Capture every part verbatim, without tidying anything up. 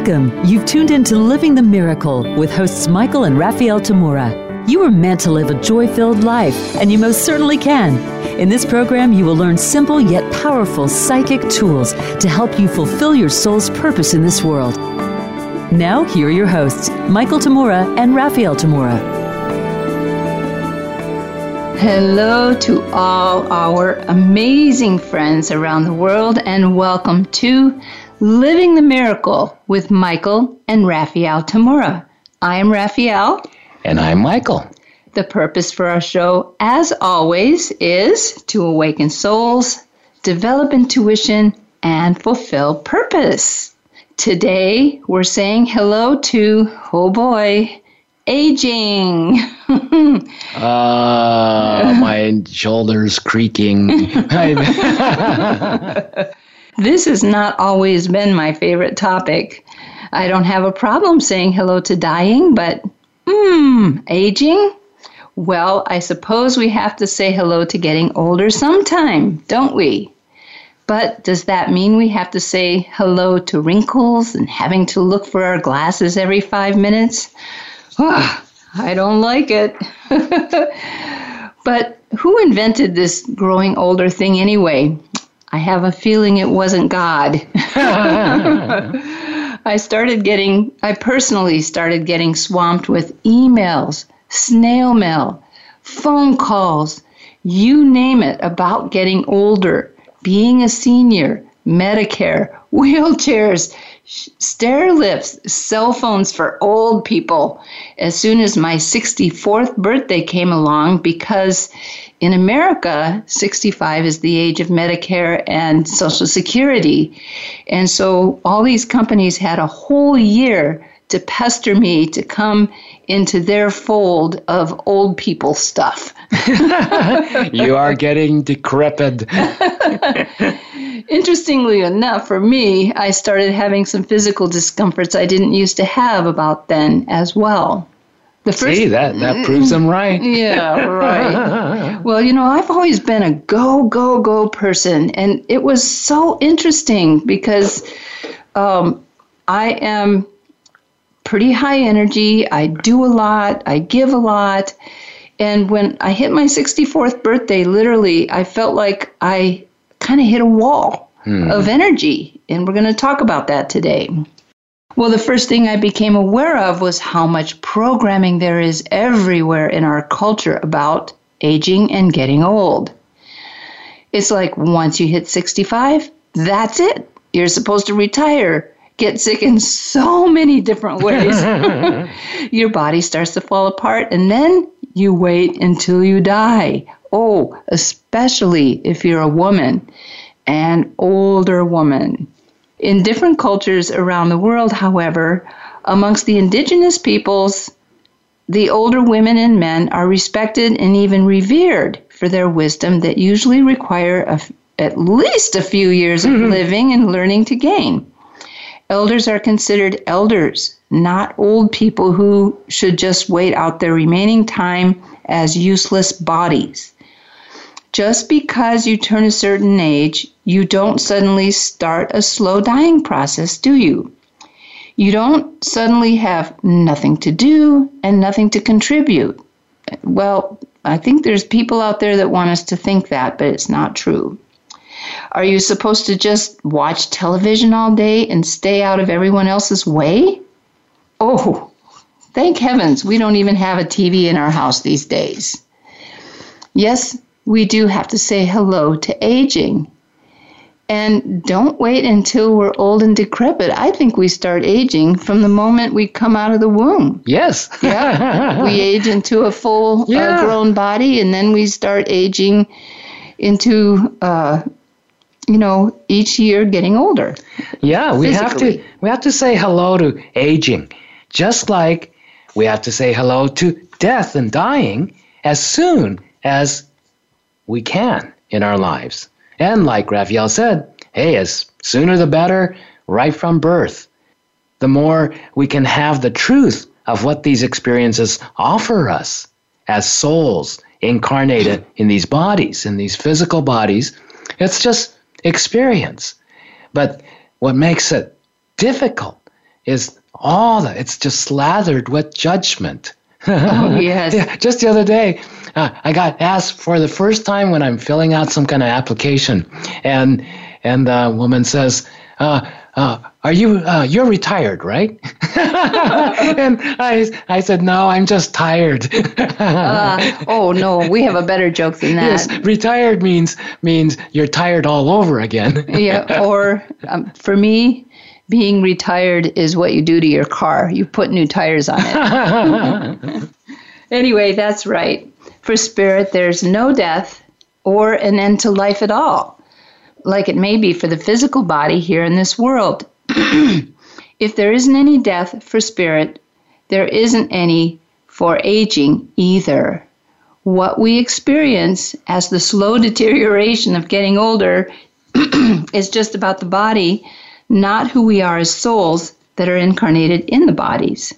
Welcome. You've tuned in to Living the Miracle with hosts Michael and Raphaelle Tamura. You were meant to live a joy-filled life, and you most certainly can. In this program, you will learn simple yet powerful psychic tools to help you fulfill your soul's purpose in this world. Now, here are your hosts, Michael Tamura and Raphaelle Tamura. Hello to all our amazing friends around the world, and welcome to Living the Miracle with Michael and Raphaelle Tamura. I am Raphaelle. And I'm Michael. The purpose for our show, as always, is to awaken souls, develop intuition, and fulfill purpose. Today, we're saying hello to, oh boy, aging. uh, my shoulders creaking. This has not always been my favorite topic. I don't have a problem saying hello to dying, but mm, aging? Well, I suppose we have to say hello to getting older sometime, don't we? But does that mean we have to say hello to wrinkles and having to look for our glasses every five minutes? Oh, I don't like it. But who invented this growing older thing anyway? I have a feeling it wasn't God. I started getting, I personally started getting swamped with emails, snail mail, phone calls, you name it, about getting older, being a senior, Medicare, wheelchairs, stair lifts, cell phones for old people. As soon as my sixty-fourth birthday came along, because in America, sixty-five is the age of Medicare and Social Security. And so all these companies had a whole year to pester me to come into their fold of old people stuff. You are getting decrepit. Interestingly enough, for me, I started having some physical discomforts I didn't used to have about then as well. The first, See, that, that proves them right. Yeah, right. Well, you know, I've always been a go, go, go person, and it was so interesting because um, I am pretty high energy. I do a lot. I give a lot. And when I hit my sixty-fourth birthday, literally, I felt like I kind of hit a wall hmm. of energy. And we're going to talk about that today. Well, the first thing I became aware of was how much programming there is everywhere in our culture about aging and getting old. It's like once you hit sixty-five, that's it. You're supposed to retire. Get sick in so many different ways. Your body starts to fall apart, and then you wait until you die. Oh, especially if you're a woman, an older woman. In different cultures around the world, however, amongst the indigenous peoples, the older women and men are respected and even revered for their wisdom that usually require a, at least a few years of mm-hmm. living and learning to gain. Elders are considered elders, not old people who should just wait out their remaining time as useless bodies. Just because you turn a certain age, you don't suddenly start a slow dying process, do you? You don't suddenly have nothing to do and nothing to contribute. Well, I think there's people out there that want us to think that, but it's not true. Are you supposed to just watch television all day and stay out of everyone else's way? Oh, thank heavens we don't even have a T V in our house these days. Yes, we do have to say hello to aging. And don't wait until we're old and decrepit. I think we start aging from the moment we come out of the womb. Yes. Yeah. We age into a full yeah. uh, grown body, and then we start aging into uh you know, each year getting older. Yeah, we have to we have to say hello to aging, just like we have to say hello to death and dying as soon as we can in our lives. And like Raphaelle said, hey, as sooner the better, right from birth. The more we can have the truth of what these experiences offer us as souls incarnated in these bodies, in these physical bodies, it's just experience. But what makes it difficult is all that. It's just slathered with judgment. Oh, yes. Yeah, just the other day, uh, I got asked for the first time when I'm filling out some kind of application, and and the woman says, uh, uh, "Are you uh, you're retired, right?" And I I said, "No, I'm just tired." uh, oh no, we have a better joke than that. Yes, retired means means you're tired all over again. Yeah, or um, for me, being retired is what you do to your car. You put new tires on it. Anyway, that's right. For spirit, there's no death or an end to life at all, like it may be for the physical body here in this world. If there isn't any death for spirit, there isn't any for aging either. What we experience as the slow deterioration of getting older is just about the body, not who we are as souls that are incarnated in the bodies.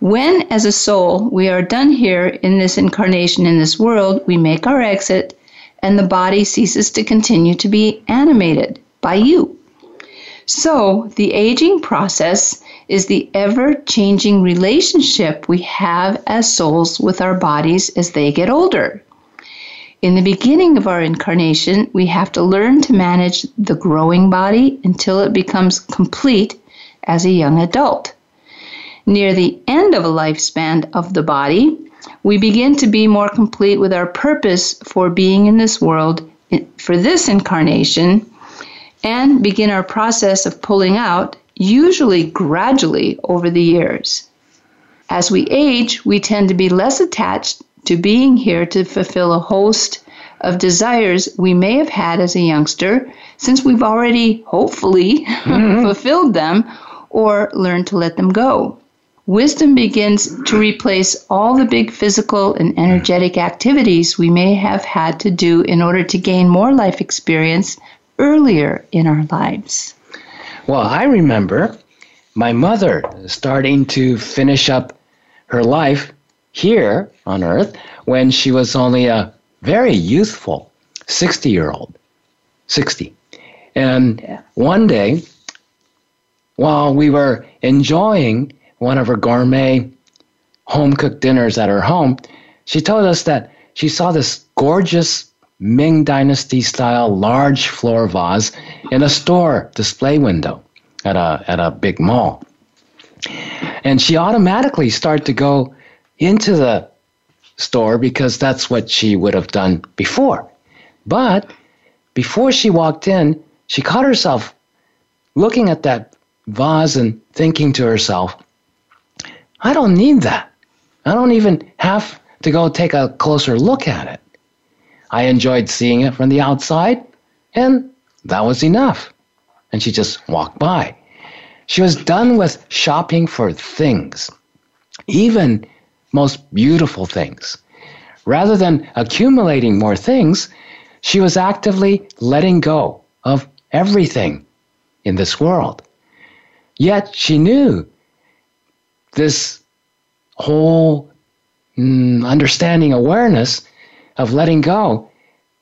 When, as a soul, we are done here in this incarnation in this world, we make our exit, and the body ceases to continue to be animated by you. So, the aging process is the ever-changing relationship we have as souls with our bodies as they get older. In the beginning of our incarnation, we have to learn to manage the growing body until it becomes complete as a young adult. Near the end of a lifespan of the body, we begin to be more complete with our purpose for being in this world for this incarnation and begin our process of pulling out, usually gradually over the years. As we age, we tend to be less attached to being here to fulfill a host of desires we may have had as a youngster, since we've already, hopefully, mm-hmm. fulfilled them or learned to let them go. Wisdom begins to replace all the big physical and energetic activities we may have had to do in order to gain more life experience earlier in our lives. Well, I remember my mother starting to finish up her life here on Earth when she was only a very youthful sixty-year-old. sixty. And yeah. One day, while we were enjoying one of her gourmet home-cooked dinners at her home, she told us that she saw this gorgeous Ming Dynasty-style large flower vase in a store display window at a at a big mall. And she automatically started to go into the store because that's what she would have done before. But before she walked in, she caught herself looking at that vase and thinking to herself, I don't need that. I don't even have to go take a closer look at it. I enjoyed seeing it from the outside, and that was enough. And she just walked by. She was done with shopping for things, even most beautiful things. Rather than accumulating more things, she was actively letting go of everything in this world. Yet she knew this whole mm, understanding, awareness of letting go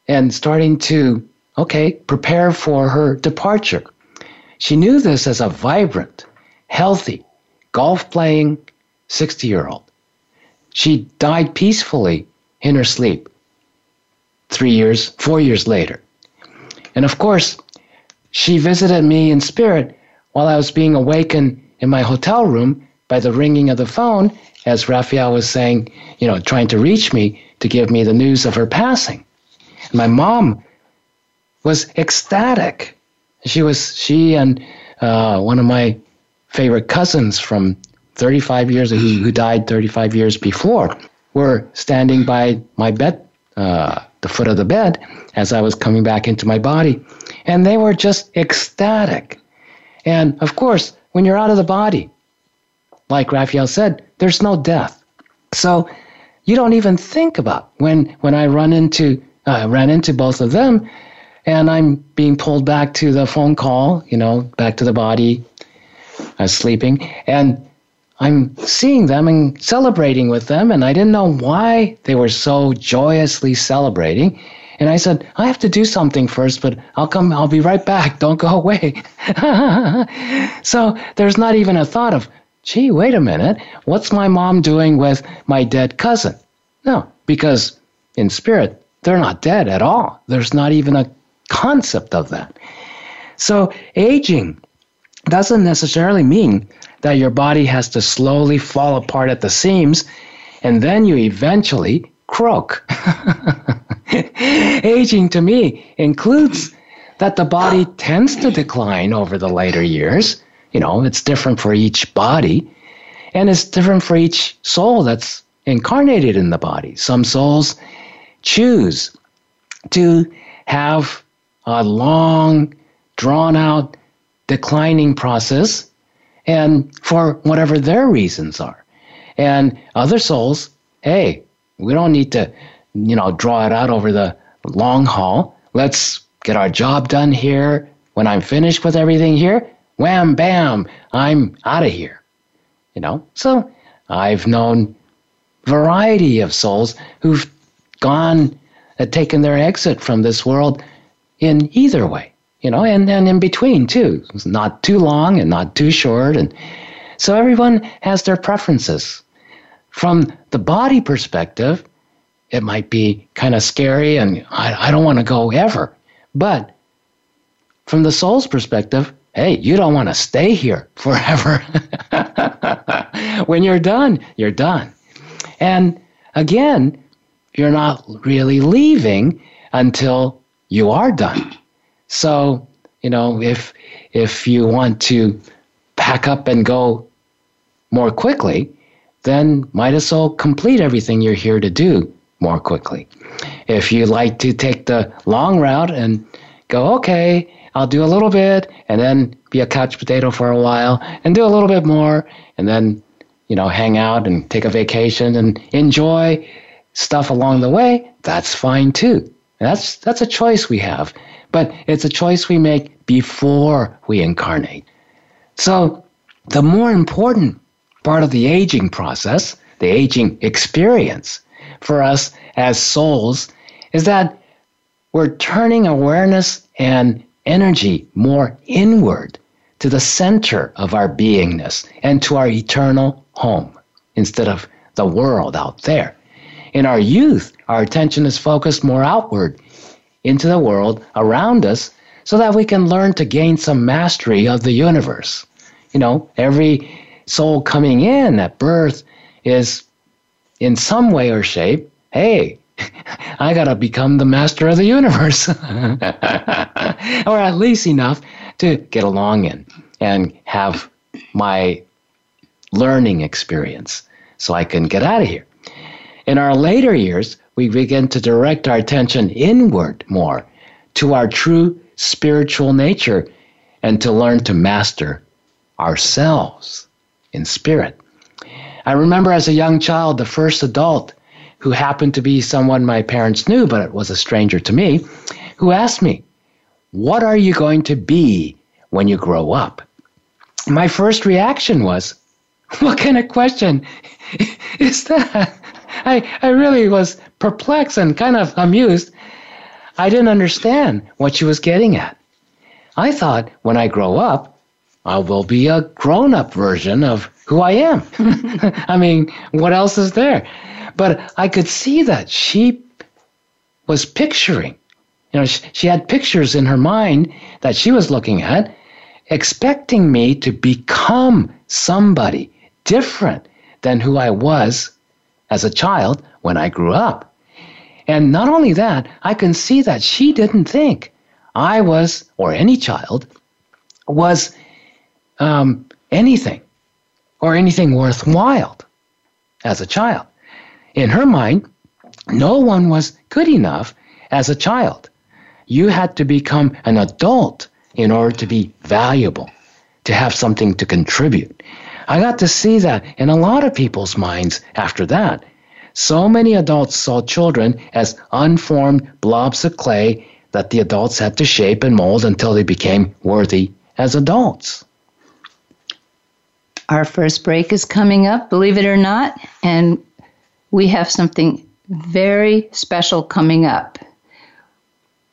and starting to, okay, prepare for her departure. She knew this as a vibrant, healthy, golf-playing sixty-year-old. She died peacefully in her sleep three years, four years later. And of course, she visited me in spirit while I was being awakened in my hotel room by the ringing of the phone, as Raphaelle was saying, you know, trying to reach me to give me the news of her passing. And my mom was ecstatic. She was, she and uh, one of my favorite cousins from thirty-five years, who died thirty-five years before, were standing by my bed, uh, the foot of the bed, as I was coming back into my body. And they were just ecstatic. And of course, when you're out of the body, like Raphaelle said, there's no death. So you don't even think about when when I run into, uh, ran into both of them, and I'm being pulled back to the phone call, you know, back to the body, I was sleeping, and I'm seeing them and celebrating with them, and I didn't know why they were so joyously celebrating. And I said, I have to do something first, but I'll come, I'll be right back. Don't go away. So there's not even a thought of, gee, wait a minute, what's my mom doing with my dead cousin? No, because in spirit, they're not dead at all. There's not even a concept of that. So aging doesn't necessarily mean that your body has to slowly fall apart at the seams, and then you eventually croak. Aging to me includes that the body tends to decline over the later years. You know, it's different for each body, and it's different for each soul that's incarnated in the body. Some souls choose to have a long, drawn-out, declining process, and for whatever their reasons are. And other souls, hey, we don't need to, you know, draw it out over the long haul. Let's get our job done here. When I'm finished with everything here, wham, bam, I'm out of here. You know, so I've known variety of souls who've gone, uh, taken their exit from this world in either way. You know, and then in between too. It's not too long and not too short. And so everyone has their preferences. From the body perspective, it might be kind of scary and I, I don't want to go ever. But from the soul's perspective, hey, you don't want to stay here forever. When you're done, you're done. And again, you're not really leaving until you are done. So, you know, if if you want to pack up and go more quickly, then might as well complete everything you're here to do more quickly. If you like to take the long route and go, okay, I'll do a little bit and then be a couch potato for a while and do a little bit more and then, you know, hang out and take a vacation and enjoy stuff along the way, that's fine too. And that's that's a choice we have. But it's a choice we make before we incarnate. So the more important part of the aging process, the aging experience for us as souls, is that we're turning awareness and energy more inward to the center of our beingness and to our eternal home instead of the world out there. In our youth, our attention is focused more outward into the world around us so that we can learn to gain some mastery of the universe. You know, every soul coming in at birth is in some way or shape, hey, I gotta become the master of the universe. Or at least enough to get along in and have my learning experience so I can get out of here. In our later years, we begin to direct our attention inward more to our true spiritual nature and to learn to master ourselves in spirit. I remember as a young child, the first adult who happened to be someone my parents knew, but it was a stranger to me, who asked me, "What are you going to be when you grow up?" My first reaction was, "What kind of question is that?" I, I really was perplexed and kind of amused. I didn't understand what she was getting at. I thought, when I grow up, I will be a grown-up version of who I am. I mean, what else is there? But I could see that she was picturing. You know, she, she had pictures in her mind that she was looking at, expecting me to become somebody different than who I was as a child when I grew up. And not only that, I can see that she didn't think I was, or any child, was um, anything or anything worthwhile as a child. In her mind, no one was good enough as a child. You had to become an adult in order to be valuable, to have something to contribute. I got to see that in a lot of people's minds after that. So many adults saw children as unformed blobs of clay that the adults had to shape and mold until they became worthy as adults. Our first break is coming up, believe it or not, and we have something very special coming up.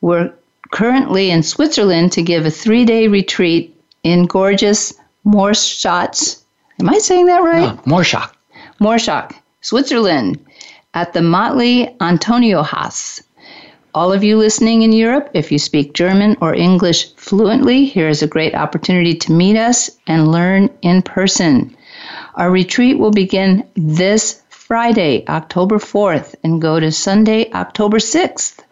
We're currently in Switzerland to give a three-day retreat in gorgeous Morschach. Am I saying that right? No, Morschach. Morschach, Switzerland, at the Motley Antonio Haas. All of you listening in Europe, if you speak German or English fluently, here is a great opportunity to meet us and learn in person. Our retreat will begin this Friday, October fourth, and go to Sunday, October sixth.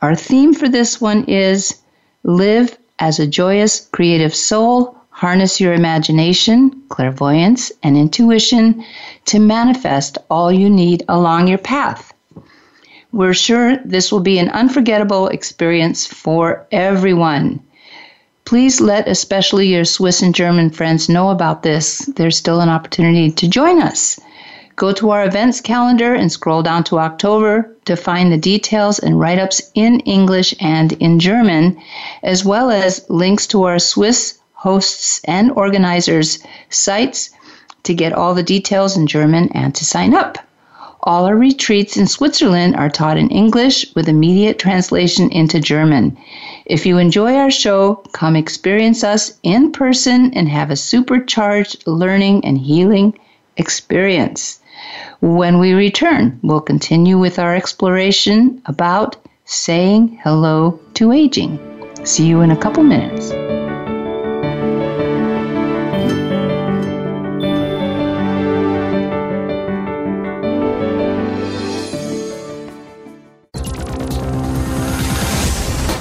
Our theme for this one is Live as a Joyous Creative Soul. Harness your imagination, clairvoyance, and intuition to manifest all you need along your path. We're sure this will be an unforgettable experience for everyone. Please let especially your Swiss and German friends know about this. There's still an opportunity to join us. Go to our events calendar and scroll down to October to find the details and write-ups in English and in German, as well as links to our Swiss hosts and organizers' sites to get all the details in German and to sign up. All our retreats in Switzerland are taught in English with immediate translation into German. If you enjoy our show, come experience us in person and have a supercharged learning and healing experience. When we return, we'll continue with our exploration about saying hello to aging. See you in a couple minutes.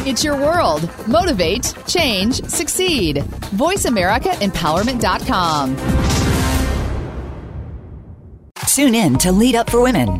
It's your world. Motivate, change, succeed. Voice America Empowerment dot com. Tune in to Lead Up for Women.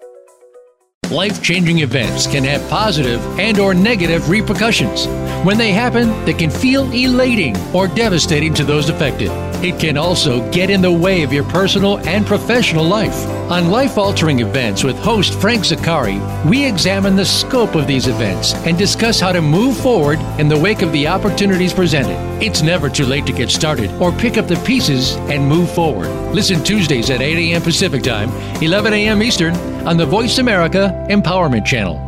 Life-changing events can have positive and or negative repercussions. When they happen, they can feel elating or devastating to those affected. It can also get in the way of your personal and professional life. On Life-Altering Events with host Frank Zakari, we examine the scope of these events and discuss how to move forward in the wake of the opportunities presented. It's never too late to get started or pick up the pieces and move forward. Listen Tuesdays at eight a.m. Pacific Time, eleven a.m. Eastern on the Voice America Empowerment Channel.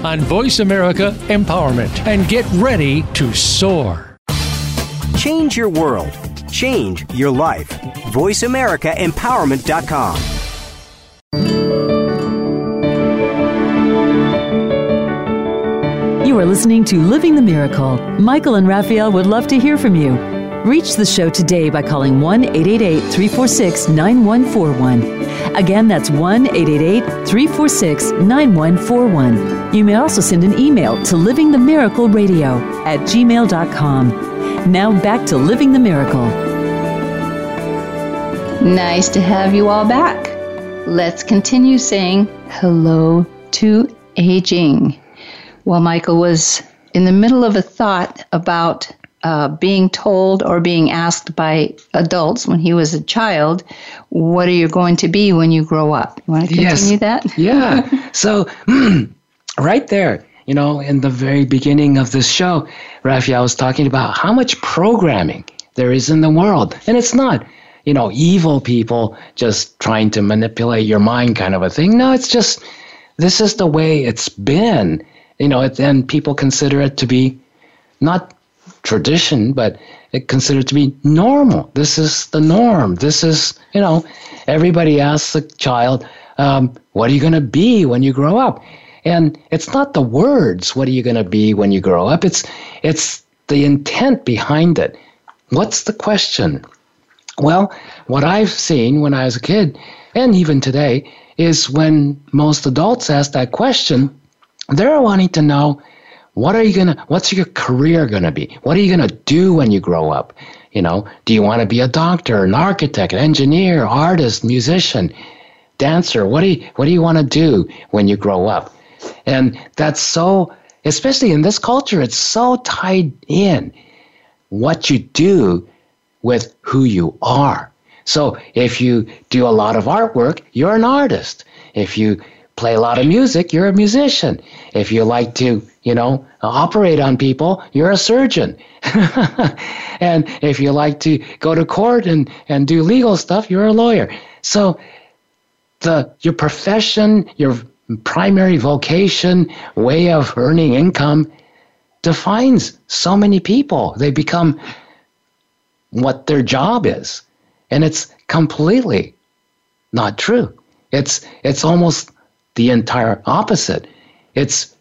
on Voice America Empowerment and get ready to soar. Change your world. Change your life. Voice America Empowerment dot com. You are listening to Living the Miracle. Michael and Raphaelle would love to hear from you. Reach the show today by calling one eight eight eight, three four six, nine one four one. Again, that's one eight eight eight, three four six, nine one four one. You may also send an email to living the miracle radio at gmail dot com. Now back to Living the Miracle. Nice to have you all back. Let's continue saying hello to aging. Well, Michael was in the middle of a thought about Uh, being told or being asked by adults when he was a child, what are you going to be when you grow up? You want to continue yes. that? Yeah. So right there, you know, in the very beginning of this show, Raphaelle was talking about how much programming there is in the world. And it's not, you know, evil people just trying to manipulate your mind kind of a thing. No, it's just, this is the way it's been. You know, it, and people consider it to be not tradition, but it considered to be normal. This is the norm. This is, you know, everybody asks the child, um, what are you going to be when you grow up? And it's not the words, what are you going to be when you grow up? It's it's the intent behind it. What's the question? Well, what I've seen when I was a kid, and even today, is when most adults ask that question, they're wanting to know, what are you gonna? What's your career gonna be? What are you gonna do when you grow up? You know, do you want to be a doctor, an architect, an engineer, artist, musician, dancer? What do you What do you want to do when you grow up? And that's so, especially in this culture, it's so tied in what you do with who you are. So if you do a lot of artwork, you're an artist. If you play a lot of music, you're a musician. If you like to, you know, operate on people, you're a surgeon. And if you like to go to court and, and do legal stuff, you're a lawyer. So the your profession, your primary vocation, way of earning income defines so many people. They become what their job is. And it's completely not true. It's it's almost the entire opposite. It's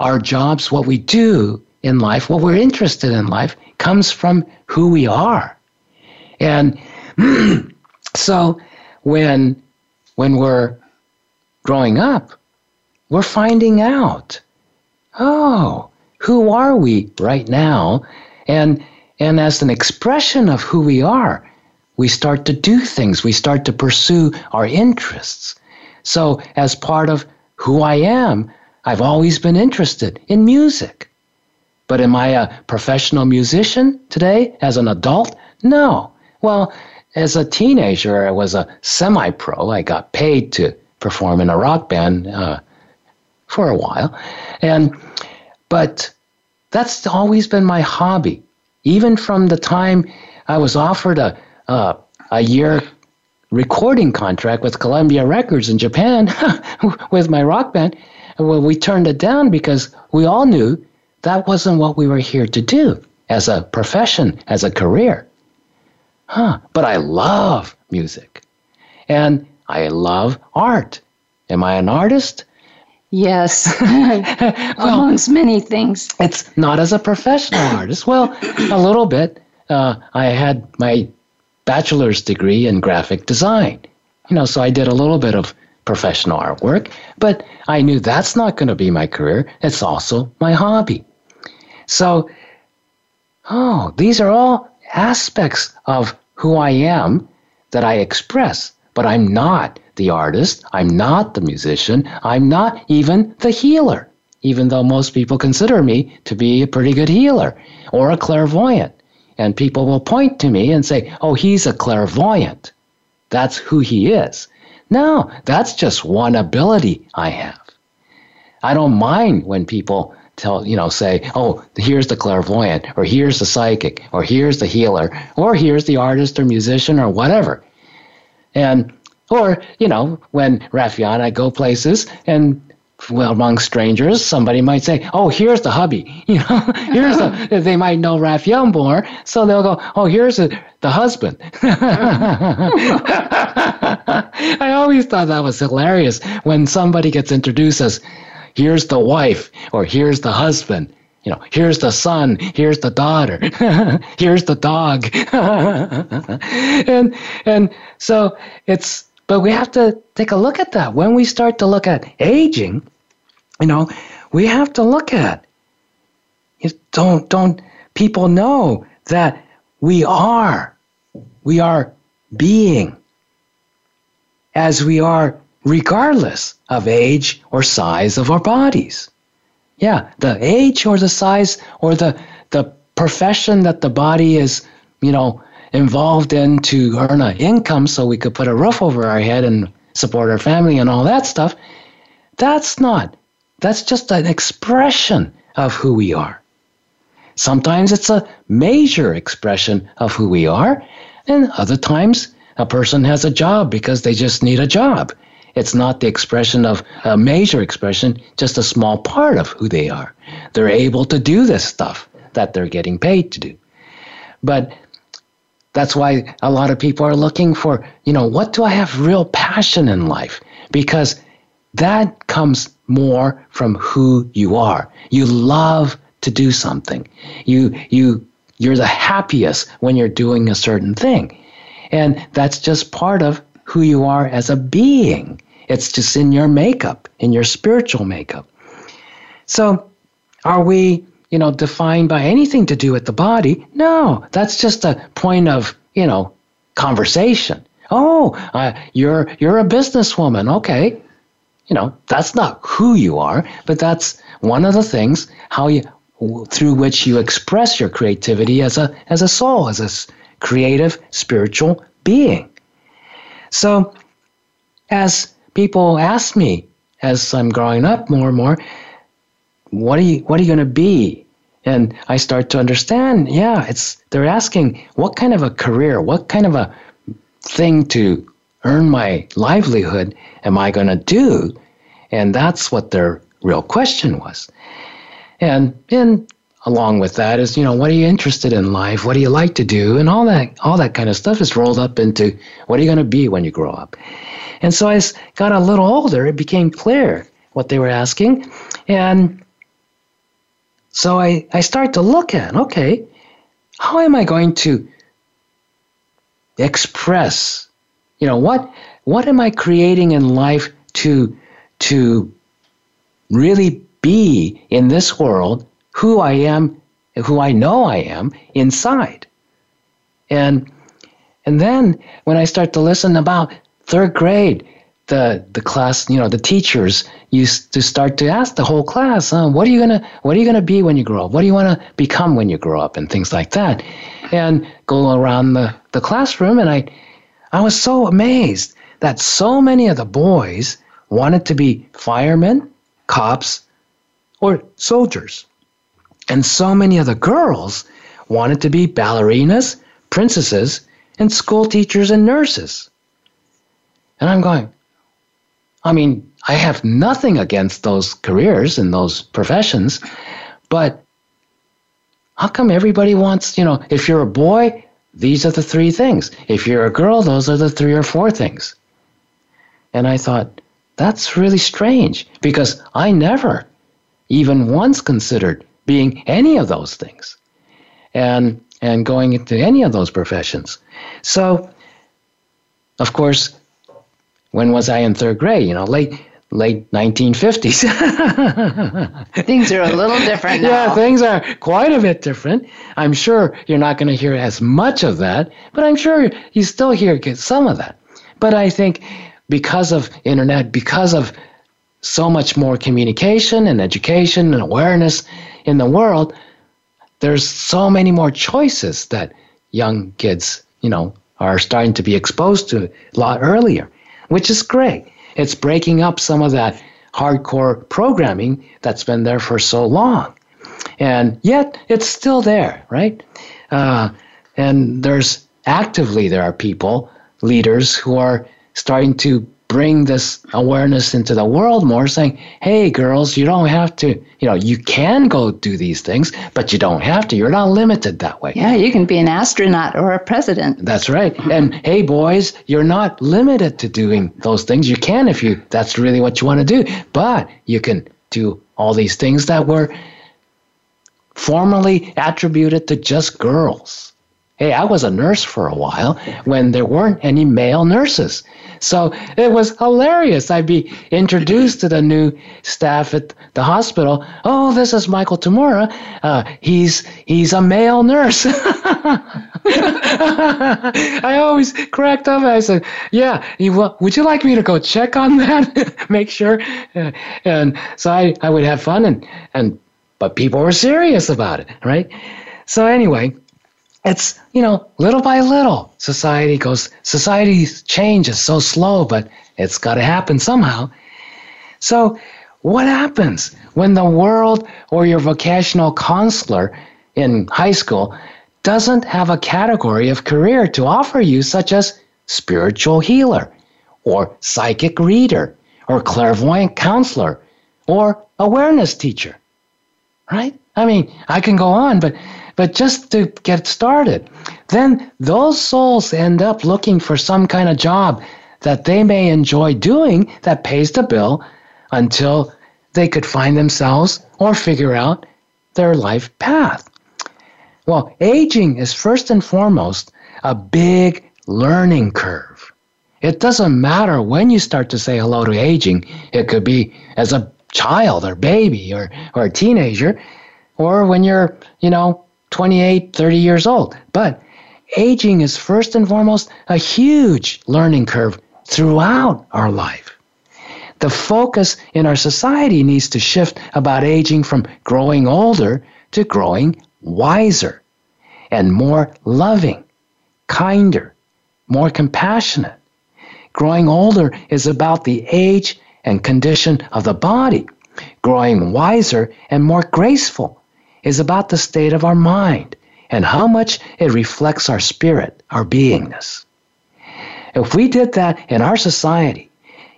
our jobs, what we do in life, what we're interested in life, comes from who we are. And so when when we're growing up, we're finding out, oh, who are we right now? And and as an expression of who we are, we start to do things. We start to pursue our interests. So as part of who I am, I've always been interested in music. But am I a professional musician today as an adult? No. Well, as a teenager, I was a semi-pro. I got paid to perform in a rock band uh, for a while. and But that's always been my hobby. Even from the time I was offered a Uh, a year recording contract with Columbia Records in Japan with my rock band. Well, we turned it down because we all knew that wasn't what we were here to do as a profession, as a career. Huh. But I love music and I love art. Am I an artist? Yes, well, amongst many things. It's not as a professional artist. Well, a little bit. Uh, I had my bachelor's degree in graphic design. You know, so I did a little bit of professional artwork, but I knew that's not going to be my career. It's also my hobby. So, oh, these are all aspects of who I am that I express, but I'm not the artist. I'm not the musician. I'm not even the healer, even though most people consider me to be a pretty good healer or a clairvoyant. And people will point to me and say, oh, he's a clairvoyant. That's who he is. No, that's just one ability I have. I don't mind when people tell, you know, say, oh, here's the clairvoyant, or here's the psychic, or here's the healer, or here's the artist or musician or whatever. And, or, you know, when Raphaelle and I go places and well, among strangers, somebody might say, "Oh, here's the hubby." You know, here's the, they might know Raphaelle more, so they'll go, "Oh, here's the, the husband." I always thought that was hilarious when somebody gets introduced as, "Here's the wife," or "Here's the husband." You know, here's the son, here's the daughter, here's the dog, and and so it's. But we have to take a look at that. When we start to look at aging, you know, we have to look at, don't don't people know that we are, we are being as we are regardless of age or size of our bodies. Yeah, the age or the size or the the profession that the body is, you know, involved in to earn an income so we could put a roof over our head and support our family and all that stuff, that's not. That's just an expression of who we are. Sometimes it's a major expression of who we are, and other times a person has a job because they just need a job. It's not the expression of a major expression, just a small part of who they are. They're able to do this stuff that they're getting paid to do. But that's why a lot of people are looking for, you know, what do I have real passion in life? Because That comes more from who you are. You love to do something. You, you, you're the happiest when you're doing a certain thing. And that's just part of who you are as a being. It's just in your makeup, in your spiritual makeup. So are we, you know, defined by anything to do with the body? No, that's just a point of, you know, conversation. Oh, uh, you're you're a businesswoman. Okay. You know, that's not who you are, but that's one of the things how you through which you express your creativity as a as a soul, as a creative spiritual being. So as people ask me as I'm growing up more and more, what are you what are you going to be? And I start to understand, yeah, it's they're asking what kind of a career, what kind of a thing to earn my livelihood am I going to do? And that's what their real question was. And and along with that is, you know, what are you interested in life? What do you like to do? And all that all that kind of stuff is rolled up into what are you going to be when you grow up? And so as I got a little older, it became clear what they were asking. And so I, I start to look at, okay, how am I going to express, you know, what what am I creating in life to to really be in this world who I am, who I know I am inside. And and then when I start to listen about third grade, the the class, you know, the teachers used to start to ask the whole class, oh, what are you gonna what are you gonna be when you grow up? What do you want to become when you grow up? And things like that. And go around the, the classroom, and I I was so amazed that so many of the boys wanted to be firemen, cops, or soldiers. And so many of the girls wanted to be ballerinas, princesses, and school teachers and nurses. And I'm going, I mean, I have nothing against those careers and those professions, but how come everybody wants, you know, if you're a boy, these are the three things. If you're a girl, those are the three or four things. And I thought, that's really strange, because I never even once considered being any of those things and and going into any of those professions. So, of course, when was I in third grade? You know, late... Late nineteen fifties. Things are a little different now. Yeah, things are quite a bit different. I'm sure you're not going to hear as much of that, but I'm sure you still hear some of that. But I think because of internet, because of so much more communication and education and awareness in the world, there's so many more choices that young kids, you know, are starting to be exposed to a lot earlier, which is great. It's breaking up some of that hardcore programming that's been there for so long. And yet, it's still there, right? Uh, and there's actively, there are people, leaders, who are starting to bring this awareness into the world more, saying, hey, girls, you don't have to, you know, you can go do these things, but you don't have to. You're not limited that way. Yeah, you can be an astronaut or a president. That's right. And, hey, boys, you're not limited to doing those things. You can if you that's really what you want to do. But you can do all these things that were formerly attributed to just girls. Hey, I was a nurse for a while when there weren't any male nurses. So it was hilarious. I'd be introduced to the new staff at the hospital. Oh, this is Michael Tamura. Uh, he's he's a male nurse. I always cracked up. I said, yeah, you, would you like me to go check on that? Make sure. And so I, I would have fun. and and But people were serious about it, right? So anyway, it's, you know, little by little, society goes, society changes so slow, but it's got to happen somehow. So what happens when the world or your vocational counselor in high school doesn't have a category of career to offer you, such as spiritual healer or psychic reader or clairvoyant counselor or awareness teacher, right? I mean, I can go on, but... But just to get started, then those souls end up looking for some kind of job that they may enjoy doing that pays the bill, until they could find themselves or figure out their life path. Well, aging is first and foremost a big learning curve. It doesn't matter when you start to say hello to aging. It could be as a child or baby or, or a teenager, or when you're, you know, twenty-eight, thirty years old. But aging is first and foremost a huge learning curve throughout our life. The focus in our society needs to shift about aging from growing older to growing wiser and more loving, kinder, more compassionate. Growing older is about the age and condition of the body. Growing wiser and more graceful is about the state of our mind and how much it reflects our spirit, our beingness. If we did that in our society,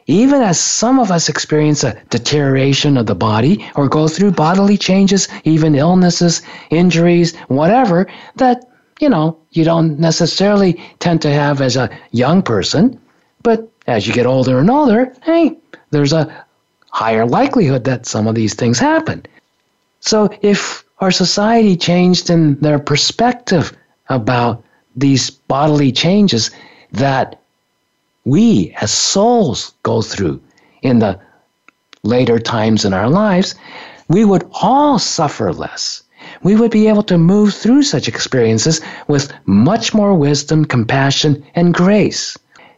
even as some of us experience a deterioration of the body or go through bodily changes, even illnesses, injuries, whatever, that, you know, you don't necessarily tend to have as a young person, but as you get older and older, hey, there's a higher likelihood that some of these things happen. So if our society changed in their perspective about these bodily changes that we as souls go through in the later times in our lives, we would all suffer less. We would be able to move through such experiences with much more wisdom, compassion, and grace.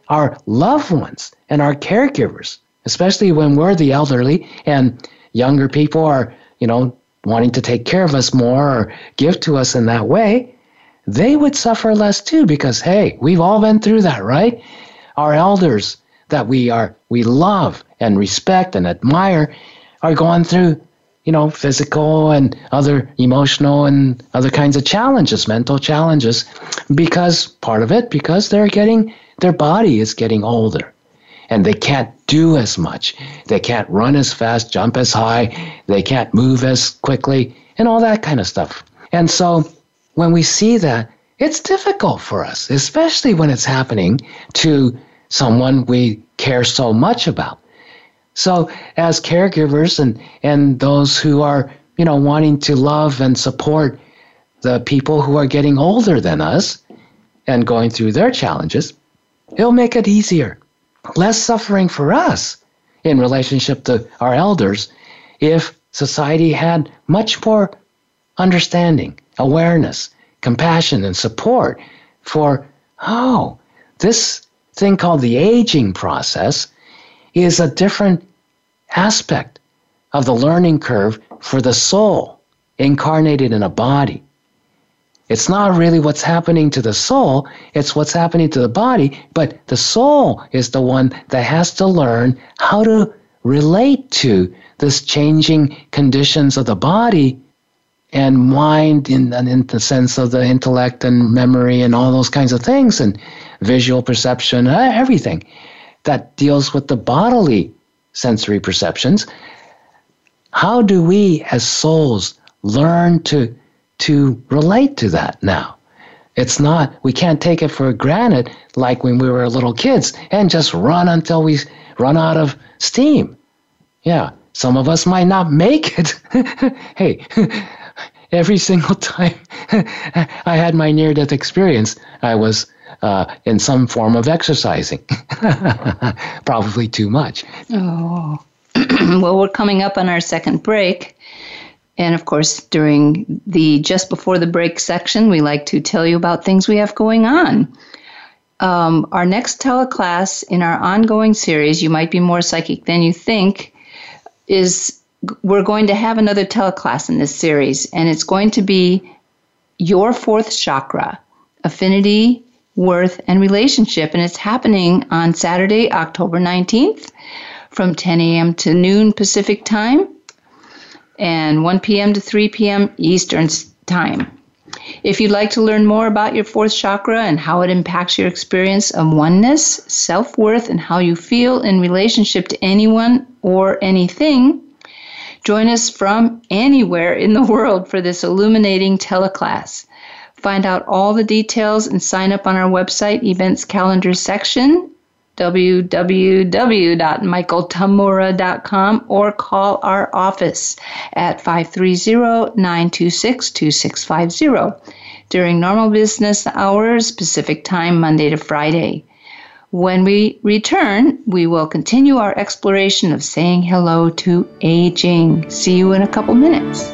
Our loved ones and our caregivers, especially when we're the elderly and younger people are, you know, wanting to take care of us more or give to us in that way, they would suffer less too because, hey, we've all been through that, right? Our elders that we are, we love and respect and admire are going through, you know, physical and other emotional and other kinds of challenges, mental challenges, because part of it, because they're getting, their body is getting older and they can't do as much. They can't run as fast, jump as high. They can't move as quickly and all that kind of stuff. And so when we see that, it's difficult for us, especially when it's happening to someone we care so much about. So as caregivers and, and those who are, you know, wanting to love and support the people who are getting older than us and going through their challenges, it'll make it easier, less suffering for us in relationship to our elders if society had much more understanding, awareness, compassion, and support for, oh, this thing called the aging process is a different aspect of the learning curve for the soul incarnated in a body. It's not really what's happening to the soul, it's what's happening to the body, but the soul is the one that has to learn how to relate to this changing conditions of the body and mind in, in the sense of the intellect and memory and all those kinds of things and visual perception, everything that deals with the bodily sensory perceptions. How do we as souls learn to to relate to that now? It's not, we can't take it for granted like when we were little kids and just run until we run out of steam. Yeah, some of us might not make it. Hey, every single time I had my near-death experience, I was uh, in some form of exercising, probably too much. Oh, well, we're coming up on our second break. And of course, during the just before the break section, we like to tell you about things we have going on. Um, our next teleclass in our ongoing series, You Might Be More Psychic Than You Think, is we're going to have another teleclass in this series, and it's going to be Your Fourth Chakra, Affinity, Worth, and Relationship. And it's happening on Saturday, October nineteenth from ten a.m. to noon Pacific time, and one p.m. to three p.m. Eastern Time. If you'd like to learn more about your fourth chakra and how it impacts your experience of oneness, self-worth, and how you feel in relationship to anyone or anything, join us from anywhere in the world for this illuminating teleclass. Find out all the details and sign up on our website events calendar section, w w w dot michael tamura dot com, or call our office at five three zero, nine two six, two six five zero during normal business hours, Pacific Time, Monday to Friday. When we return, we will continue our exploration of saying hello to aging. See you in a couple minutes.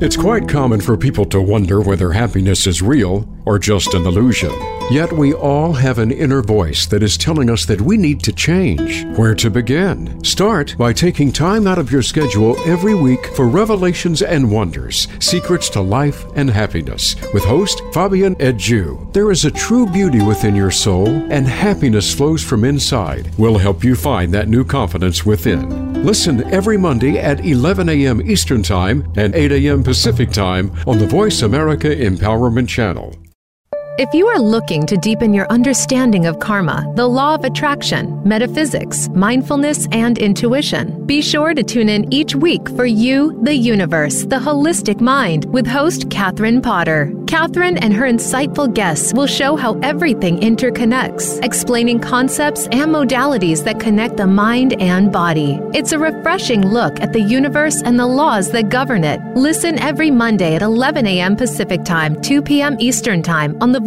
It's quite common for people to wonder whether happiness is real or just an illusion. Yet we all have an inner voice that is telling us that we need to change. Where to begin? Start by taking time out of your schedule every week for Revelations and Wonders, Secrets to Life and Happiness, with host Fabian Edju. There is a true beauty within your soul, and happiness flows from inside. We'll help you find that new confidence within. Listen every Monday at eleven a.m. Eastern Time and eight a.m. Pacific Time on the Voice America Empowerment Channel. If you are looking to deepen your understanding of karma, the law of attraction, metaphysics, mindfulness, and intuition, be sure to tune in each week for You, the Universe, the Holistic Mind with host Katherine Potter. Katherine and her insightful guests will show how everything interconnects, explaining concepts and modalities that connect the mind and body. It's a refreshing look at the universe and the laws that govern it. Listen every Monday at eleven a.m. Pacific Time, two p.m. Eastern Time on the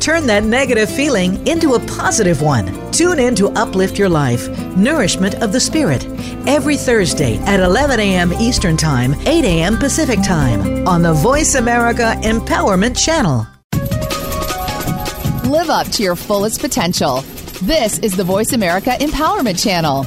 Turn that negative feeling into a positive one. Tune in to Uplift Your Life, Nourishment of the Spirit, every Thursday at eleven a.m. Eastern Time, eight a.m. Pacific Time, on the Voice America Empowerment Channel. Live up to your fullest potential. This is the Voice America Empowerment Channel.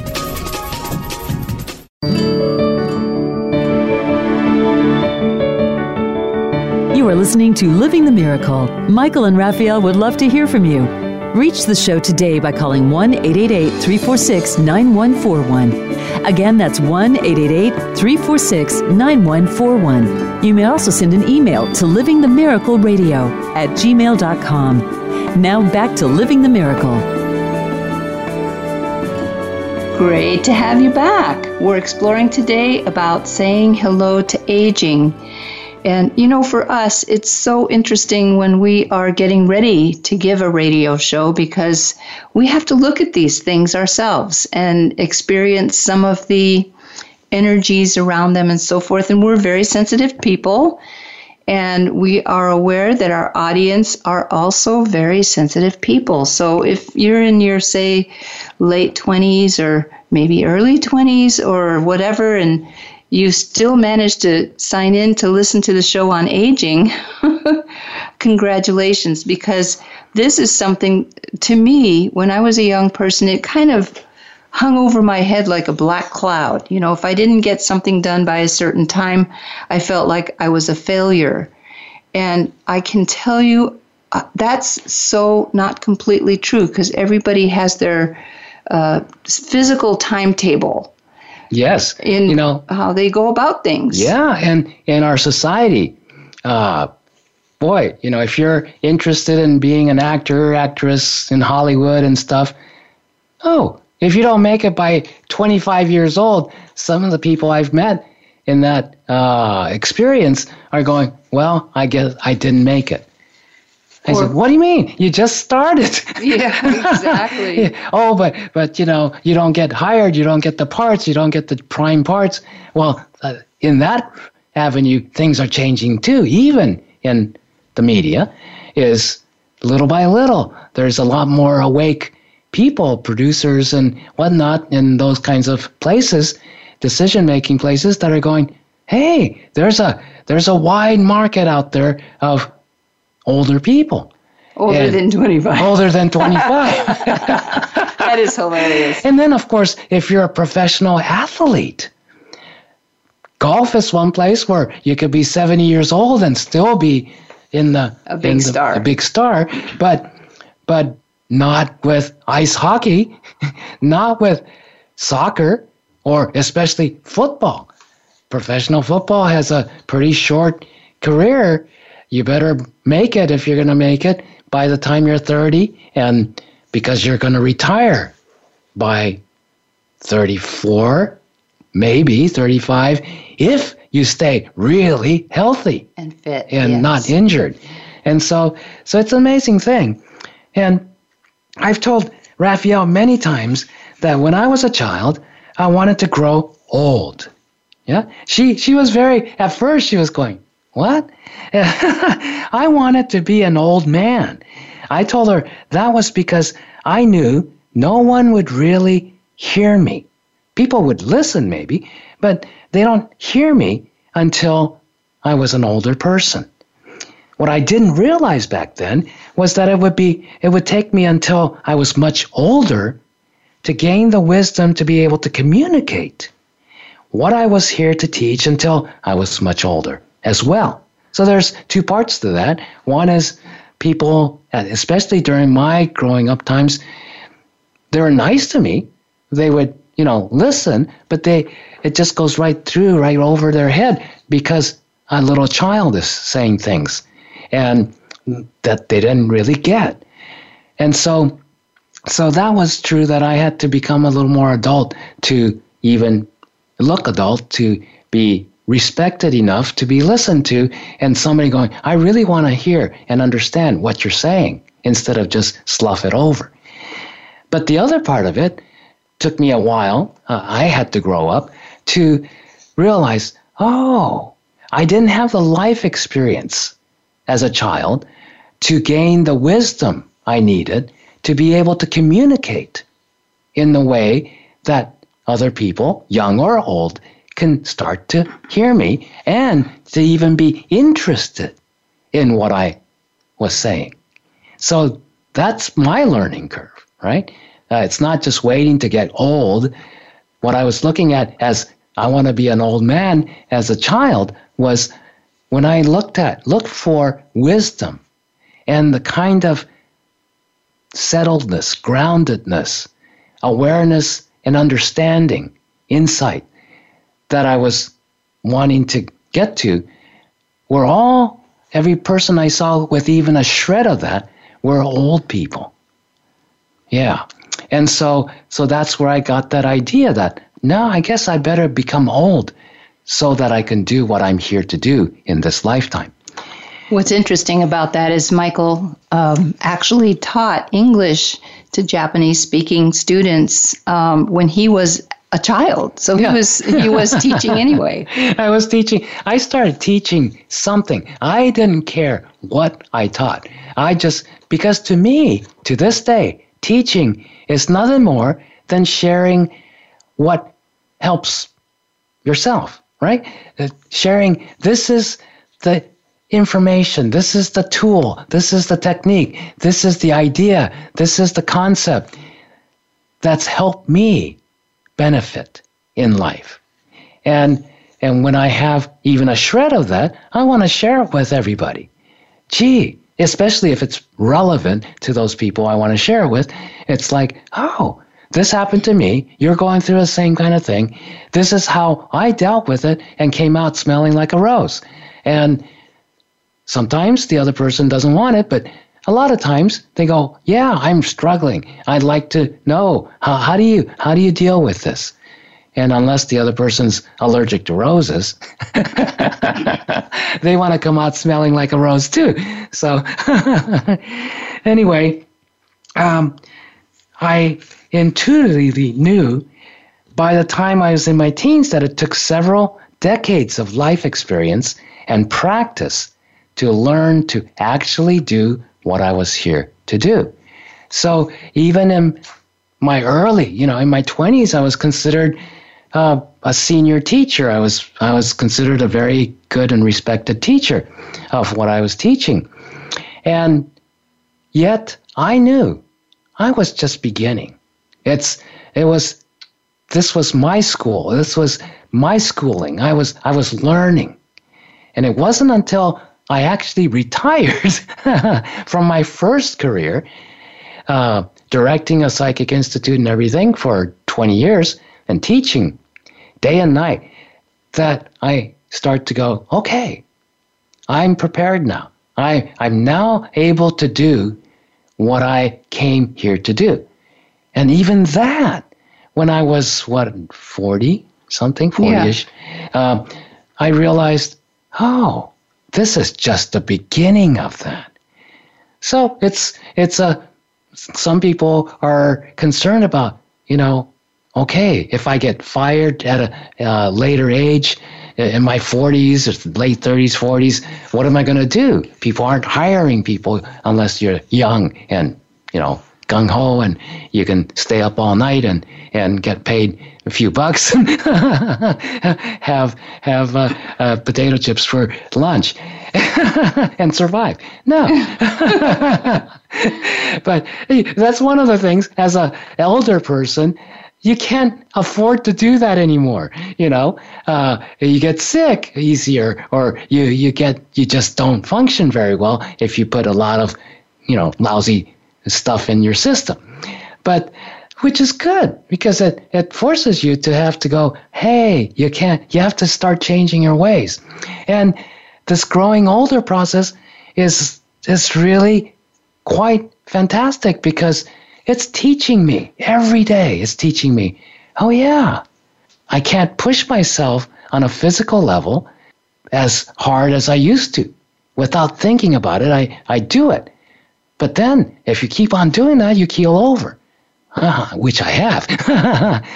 You are listening to Living the Miracle. Michael and Raphaelle would love to hear from you. Reach the show today by calling one eight eight eight, three four six, nine one four one. Again, that's one eight eight eight, three four six, nine one four one. You may also send an email to living the miracle radio at gmail dot com. Now back to Living the Miracle. Great to have you back. We're exploring today about saying hello to aging. And, you know, for us, it's so interesting when we are getting ready to give a radio show, because we have to look at these things ourselves and experience some of the energies around them and so forth. And we're very sensitive people, and we are aware that our audience are also very sensitive people. So if you're in your, say, late twenties or maybe early twenties or whatever, and you still managed to sign in to listen to the show on aging, congratulations, because this is something, to me, when I was a young person, it kind of hung over my head like a black cloud. You know, if I didn't get something done by a certain time, I felt like I was a failure. And I can tell you uh, that's so not completely true, because everybody has their uh, physical timetable. Yes, in you know how they go about things. Yeah, and in our society, uh, boy, you know, if you're interested in being an actor, actress in Hollywood and stuff, oh, if you don't make it by twenty-five years old, some of the people I've met in that uh, experience are going, well, I guess I didn't make it. I or, said, what do you mean? You just started. Yeah, exactly. yeah. Oh, but, but, you know, you don't get hired. You don't get the parts. You don't get the prime parts. Well, uh, in that avenue, things are changing too, even in the media, is little by little. There's a lot more awake people, producers and whatnot, in those kinds of places, decision-making places, that are going, hey, there's a there's a wide market out there of older people. Older and than twenty-five. Older than twenty-five. That is hilarious. And then, of course, if you're a professional athlete, golf is one place where you could be seventy years old and still be in the a big in the, star, a big star, but but not with ice hockey, not with soccer, or especially football. Professional football has a pretty short career. You better make it if you're going to make it by the time you're thirty, and because you're going to retire by thirty-four, maybe thirty-five, if you stay really healthy and fit and yes. not injured. And so so it's an amazing thing. And I've told Raphaelle many times that when I was a child, I wanted to grow old. Yeah, she she was very, at first she was going, what? I wanted to be an old man. I told her that was because I knew no one would really hear me. People would listen maybe, but they don't hear me until I was an older person. What I didn't realize back then was that it would be it would take me until I was much older to gain the wisdom to be able to communicate what I was here to teach until I was much older as well. So there's two parts to that. One is people, especially during my growing up times, they were nice to me. They would, you know, listen, but they it just goes right through, right over their head because a little child is saying things and that they didn't really get. And so So that was true that I had to become a little more adult to even look adult, to be respected enough, to be listened to, and somebody going, I really want to hear and understand what you're saying instead of just slough it over. But the other part of it took me a while. Uh, I had to grow up to realize, oh, I didn't have the life experience as a child to gain the wisdom I needed to be able to communicate in the way that other people, young or old, can start to hear me and to even be interested in what I was saying. So that's my learning curve, right? Uh, it's not just waiting to get old. What I was looking at as I want to be an old man as a child was when I looked at, looked for wisdom and the kind of settledness, groundedness, awareness, and understanding, insight that I was wanting to get to were all, every person I saw with even a shred of that were old people. Yeah. And so so that's where I got that idea that, no, I guess I better become old so that I can do what I'm here to do in this lifetime. What's interesting about that is Michael um, actually taught English to Japanese-speaking students um, when he was a child. So yeah. he was he was teaching anyway. I was teaching. I started teaching something. I didn't care what I taught. I just, because to me, to this day, teaching is nothing more than sharing what helps yourself, right? Uh, sharing, this is the information. This is the tool. This is the technique. This is the idea. This is the concept that's helped me benefit in life. And and when I have even a shred of that, I want to share it with everybody. Gee, especially if it's relevant to those people I want to share it with, it's like, oh, this happened to me. You're going through the same kind of thing. This is how I dealt with it and came out smelling like a rose. And sometimes the other person doesn't want it, but a lot of times they go, yeah, I'm struggling. I'd like to know, how, how do you how do you deal with this? And unless the other person's allergic to roses, they want to come out smelling like a rose too. So anyway, um, I intuitively knew by the time I was in my teens that it took several decades of life experience and practice to learn to actually do what I was here to do. So even in my early, you know, in my twenties, I was considered uh, a senior teacher. I was I was considered a very good and respected teacher of what I was teaching. And yet I knew I was just beginning. It's it was this was my school. This was my schooling. I was I was learning. And it wasn't until I actually retired from my first career, uh, directing a psychic institute and everything for twenty years and teaching day and night, that I start to go, okay, I'm prepared now. I, I'm now able to do what I came here to do. And even that, when I was, what, forty-something, forty-ish, yeah. um, I realized, oh, this is just the beginning of that. So it's it's a. Some people are concerned about, you know, okay, if I get fired at a uh, later age, in my forties, or late thirties, forties, what am I going to do? People aren't hiring people unless you're young and, you know, gung ho, and you can stay up all night and, and get paid a few bucks and have have uh, uh, potato chips for lunch and survive. No, but hey, that's one of the things. As an elder person, you can't afford to do that anymore. You know, uh, you get sick easier, or you you get you just don't function very well if you put a lot of, you know, lousy stuff in your system. But which is good, because it, it forces you to have to go, hey, you can't, you have to start changing your ways. And this growing older process is is really quite fantastic, because it's teaching me every day. It's teaching me, oh yeah, I can't push myself on a physical level as hard as I used to. Without thinking about it, I, I do it. But then, if you keep on doing that, you keel over, uh, which I have.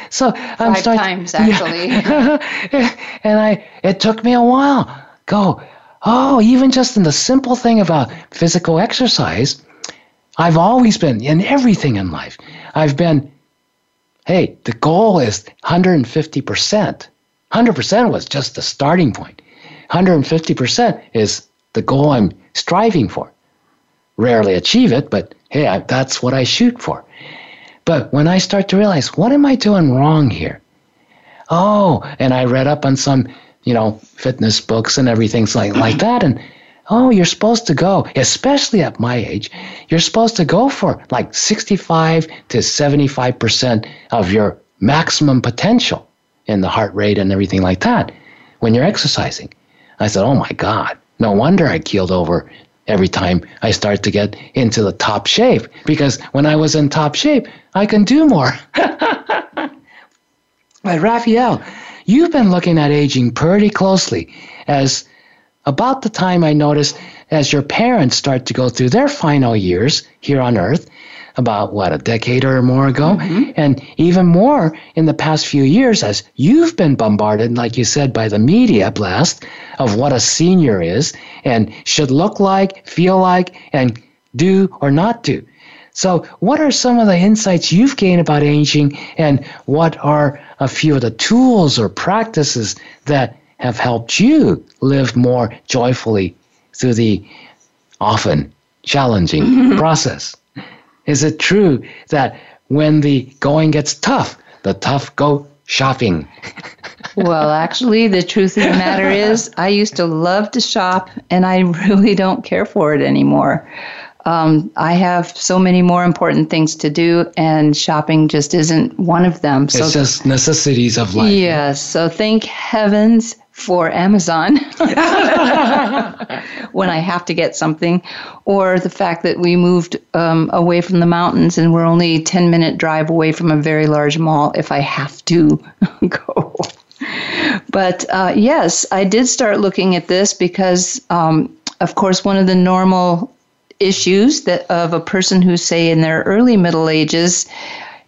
so I'm Five starting, times, actually. Yeah. and I, it took me a while. Go, oh, even just in the simple thing about physical exercise, I've always been, in everything in life, I've been, hey, the goal is one hundred fifty percent. one hundred percent was just the starting point. one hundred fifty percent is the goal I'm striving for. Rarely achieve it, but hey, I, that's what I shoot for. But when I start to realize, what am I doing wrong here? Oh, and I read up on some, you know, fitness books and everything like, like that. And oh, you're supposed to go, especially at my age, you're supposed to go for like sixty-five to seventy-five percent of your maximum potential in the heart rate and everything like that when you're exercising. I said, oh my God, no wonder I keeled over every time I start to get into the top shape, because when I was in top shape, I can do more. But Raphaelle, you've been looking at aging pretty closely, as about the time I noticed as your parents start to go through their final years here on Earth, about, what, a decade or more ago, mm-hmm. and even more in the past few years as you've been bombarded, like you said, by the media blast of what a senior is and should look like, feel like, and do or not do. So what are some of the insights you've gained about aging, and what are a few of the tools or practices that have helped you live more joyfully through the often challenging mm-hmm. process? Is it true that when the going gets tough, the tough go shopping? Well, actually, the truth of the matter is, I used to love to shop, and I really don't care for it anymore. Um, I have so many more important things to do, and shopping just isn't one of them. So, it's just necessities of life. Yes. Yeah, so thank heavens for Amazon when I have to get something, or the fact that we moved um, away from the mountains and we're only a ten minute drive away from a very large mall if I have to go. But uh, yes, I did start looking at this because, um, of course, one of the normal issues that of a person who's, say, in their early middle ages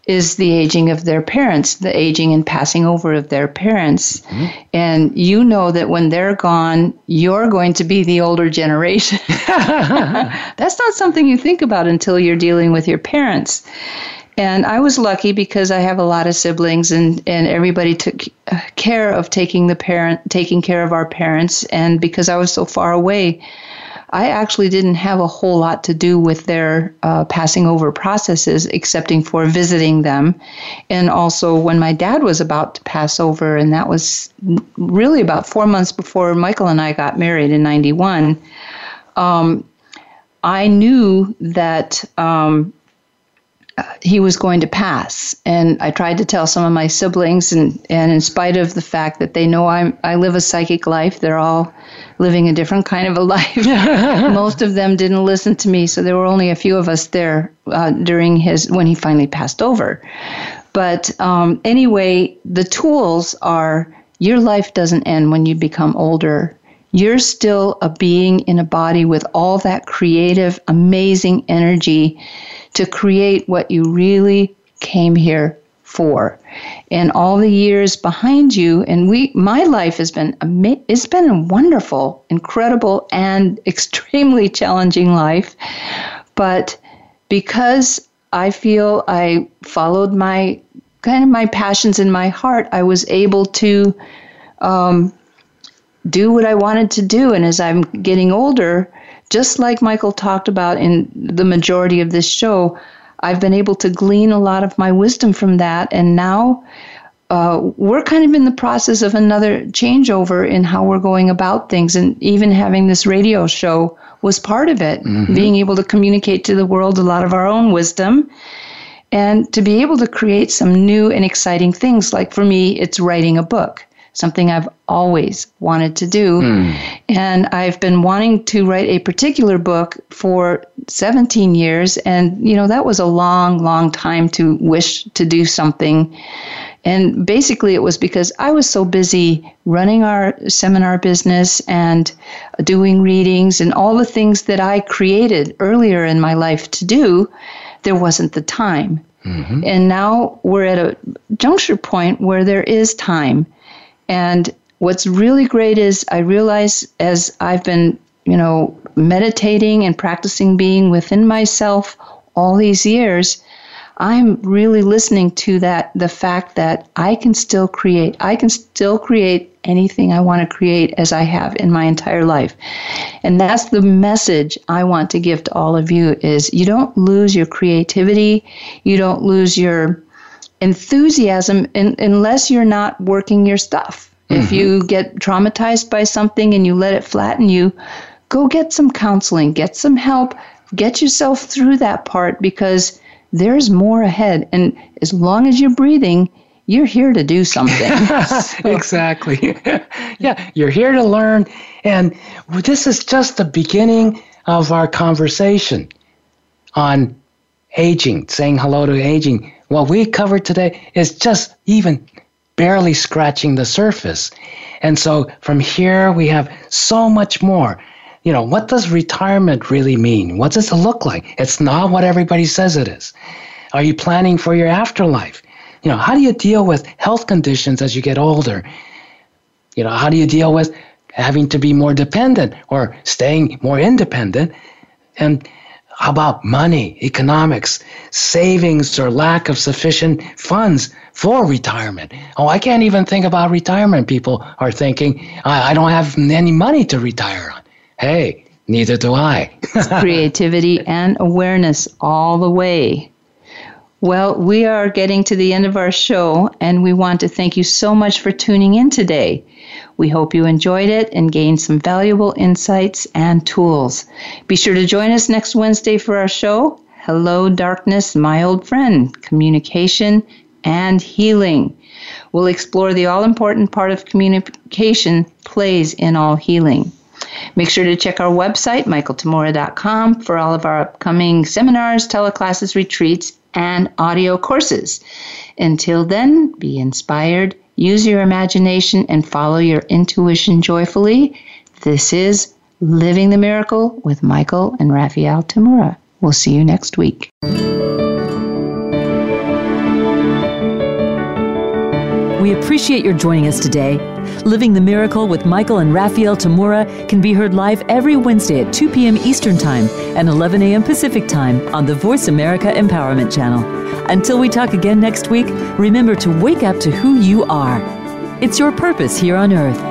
is the aging of their parents, the aging and passing over of their parents. Mm-hmm. And you know that when they're gone, you're going to be the older generation. That's not something you think about until you're dealing with your parents. And I was lucky because I have a lot of siblings, and, and everybody took care of taking the parent, taking care of our parents. And because I was so far away, I actually didn't have a whole lot to do with their uh, passing over processes, excepting for visiting them. And also when my dad was about to pass over, and that was really about four months before Michael and I got married in ninety-one, um, I knew that um, he was going to pass. And I tried to tell some of my siblings, and, and in spite of the fact that they know I'm, I live a psychic life, they're all living a different kind of a life. Most of them didn't listen to me, so there were only a few of us there uh, during his when he finally passed over. But um, anyway, the tools are, your life doesn't end when you become older. You're still a being in a body with all that creative, amazing energy to create what you really came here for. And all the years behind you, and we, my life has been, ama- it's been a wonderful, incredible, and extremely challenging life. But because I feel I followed my, kind of my passions in my heart, I was able to um, do what I wanted to do. And as I'm getting older, just like Michael talked about in the majority of this show, I've been able to glean a lot of my wisdom from that. And now uh, we're kind of in the process of another changeover in how we're going about things. And even having this radio show was part of it, mm-hmm. being able to communicate to the world a lot of our own wisdom and to be able to create some new and exciting things. Like for me, it's writing a book, something I've always wanted to do. Mm. And I've been wanting to write a particular book for seventeen years. And, you know, that was a long, long time to wish to do something. And basically it was because I was so busy running our seminar business and doing readings and all the things that I created earlier in my life to do, there wasn't the time. Mm-hmm. And now we're at a juncture point where there is time. And what's really great is I realize as I've been, you know, meditating and practicing being within myself all these years, I'm really listening to that, the fact that I can still create. I can still create anything I want to create as I have in my entire life. And that's the message I want to give to all of you is you don't lose your creativity. You don't lose your enthusiasm in, unless you're not working your stuff. Mm-hmm. If you get traumatized by something and you let it flatten you, go get some counseling, get some help, get yourself through that part because there's more ahead. And as long as you're breathing, you're here to do something. Exactly. Yeah, you're here to learn. And this is just the beginning of our conversation on aging, saying hello to aging. What we covered today is just even barely scratching the surface. And so from here, we have so much more. You know, what does retirement really mean? What does it look like? It's not what everybody says it is. Are you planning for your afterlife? You know, how do you deal with health conditions as you get older? You know, how do you deal with having to be more dependent or staying more independent? And how about money, economics, savings, or lack of sufficient funds for retirement? Oh, I can't even think about retirement. People are thinking, I, I don't have any money to retire on. Hey, neither do I. Creativity and awareness all the way. Well, we are getting to the end of our show, and we want to thank you so much for tuning in today. We hope you enjoyed it and gained some valuable insights and tools. Be sure to join us next Wednesday for our show, Hello Darkness, My Old Friend, Communication and Healing. We'll explore the all-important part of communication plays in all healing. Make sure to check our website, michael tamura dot com, for all of our upcoming seminars, teleclasses, retreats, and audio courses. Until then, be inspired, use your imagination, and follow your intuition joyfully. This is Living the Miracle with Michael and Raphaelle Tamura. We'll see you next week. We appreciate your joining us today. Living the Miracle with Michael and Raphaelle Tamura can be heard live every Wednesday at two p.m. Eastern Time and eleven a.m. Pacific Time on the Voice America Empowerment Channel. Until we talk again next week, remember to wake up to who you are. It's your purpose here on Earth.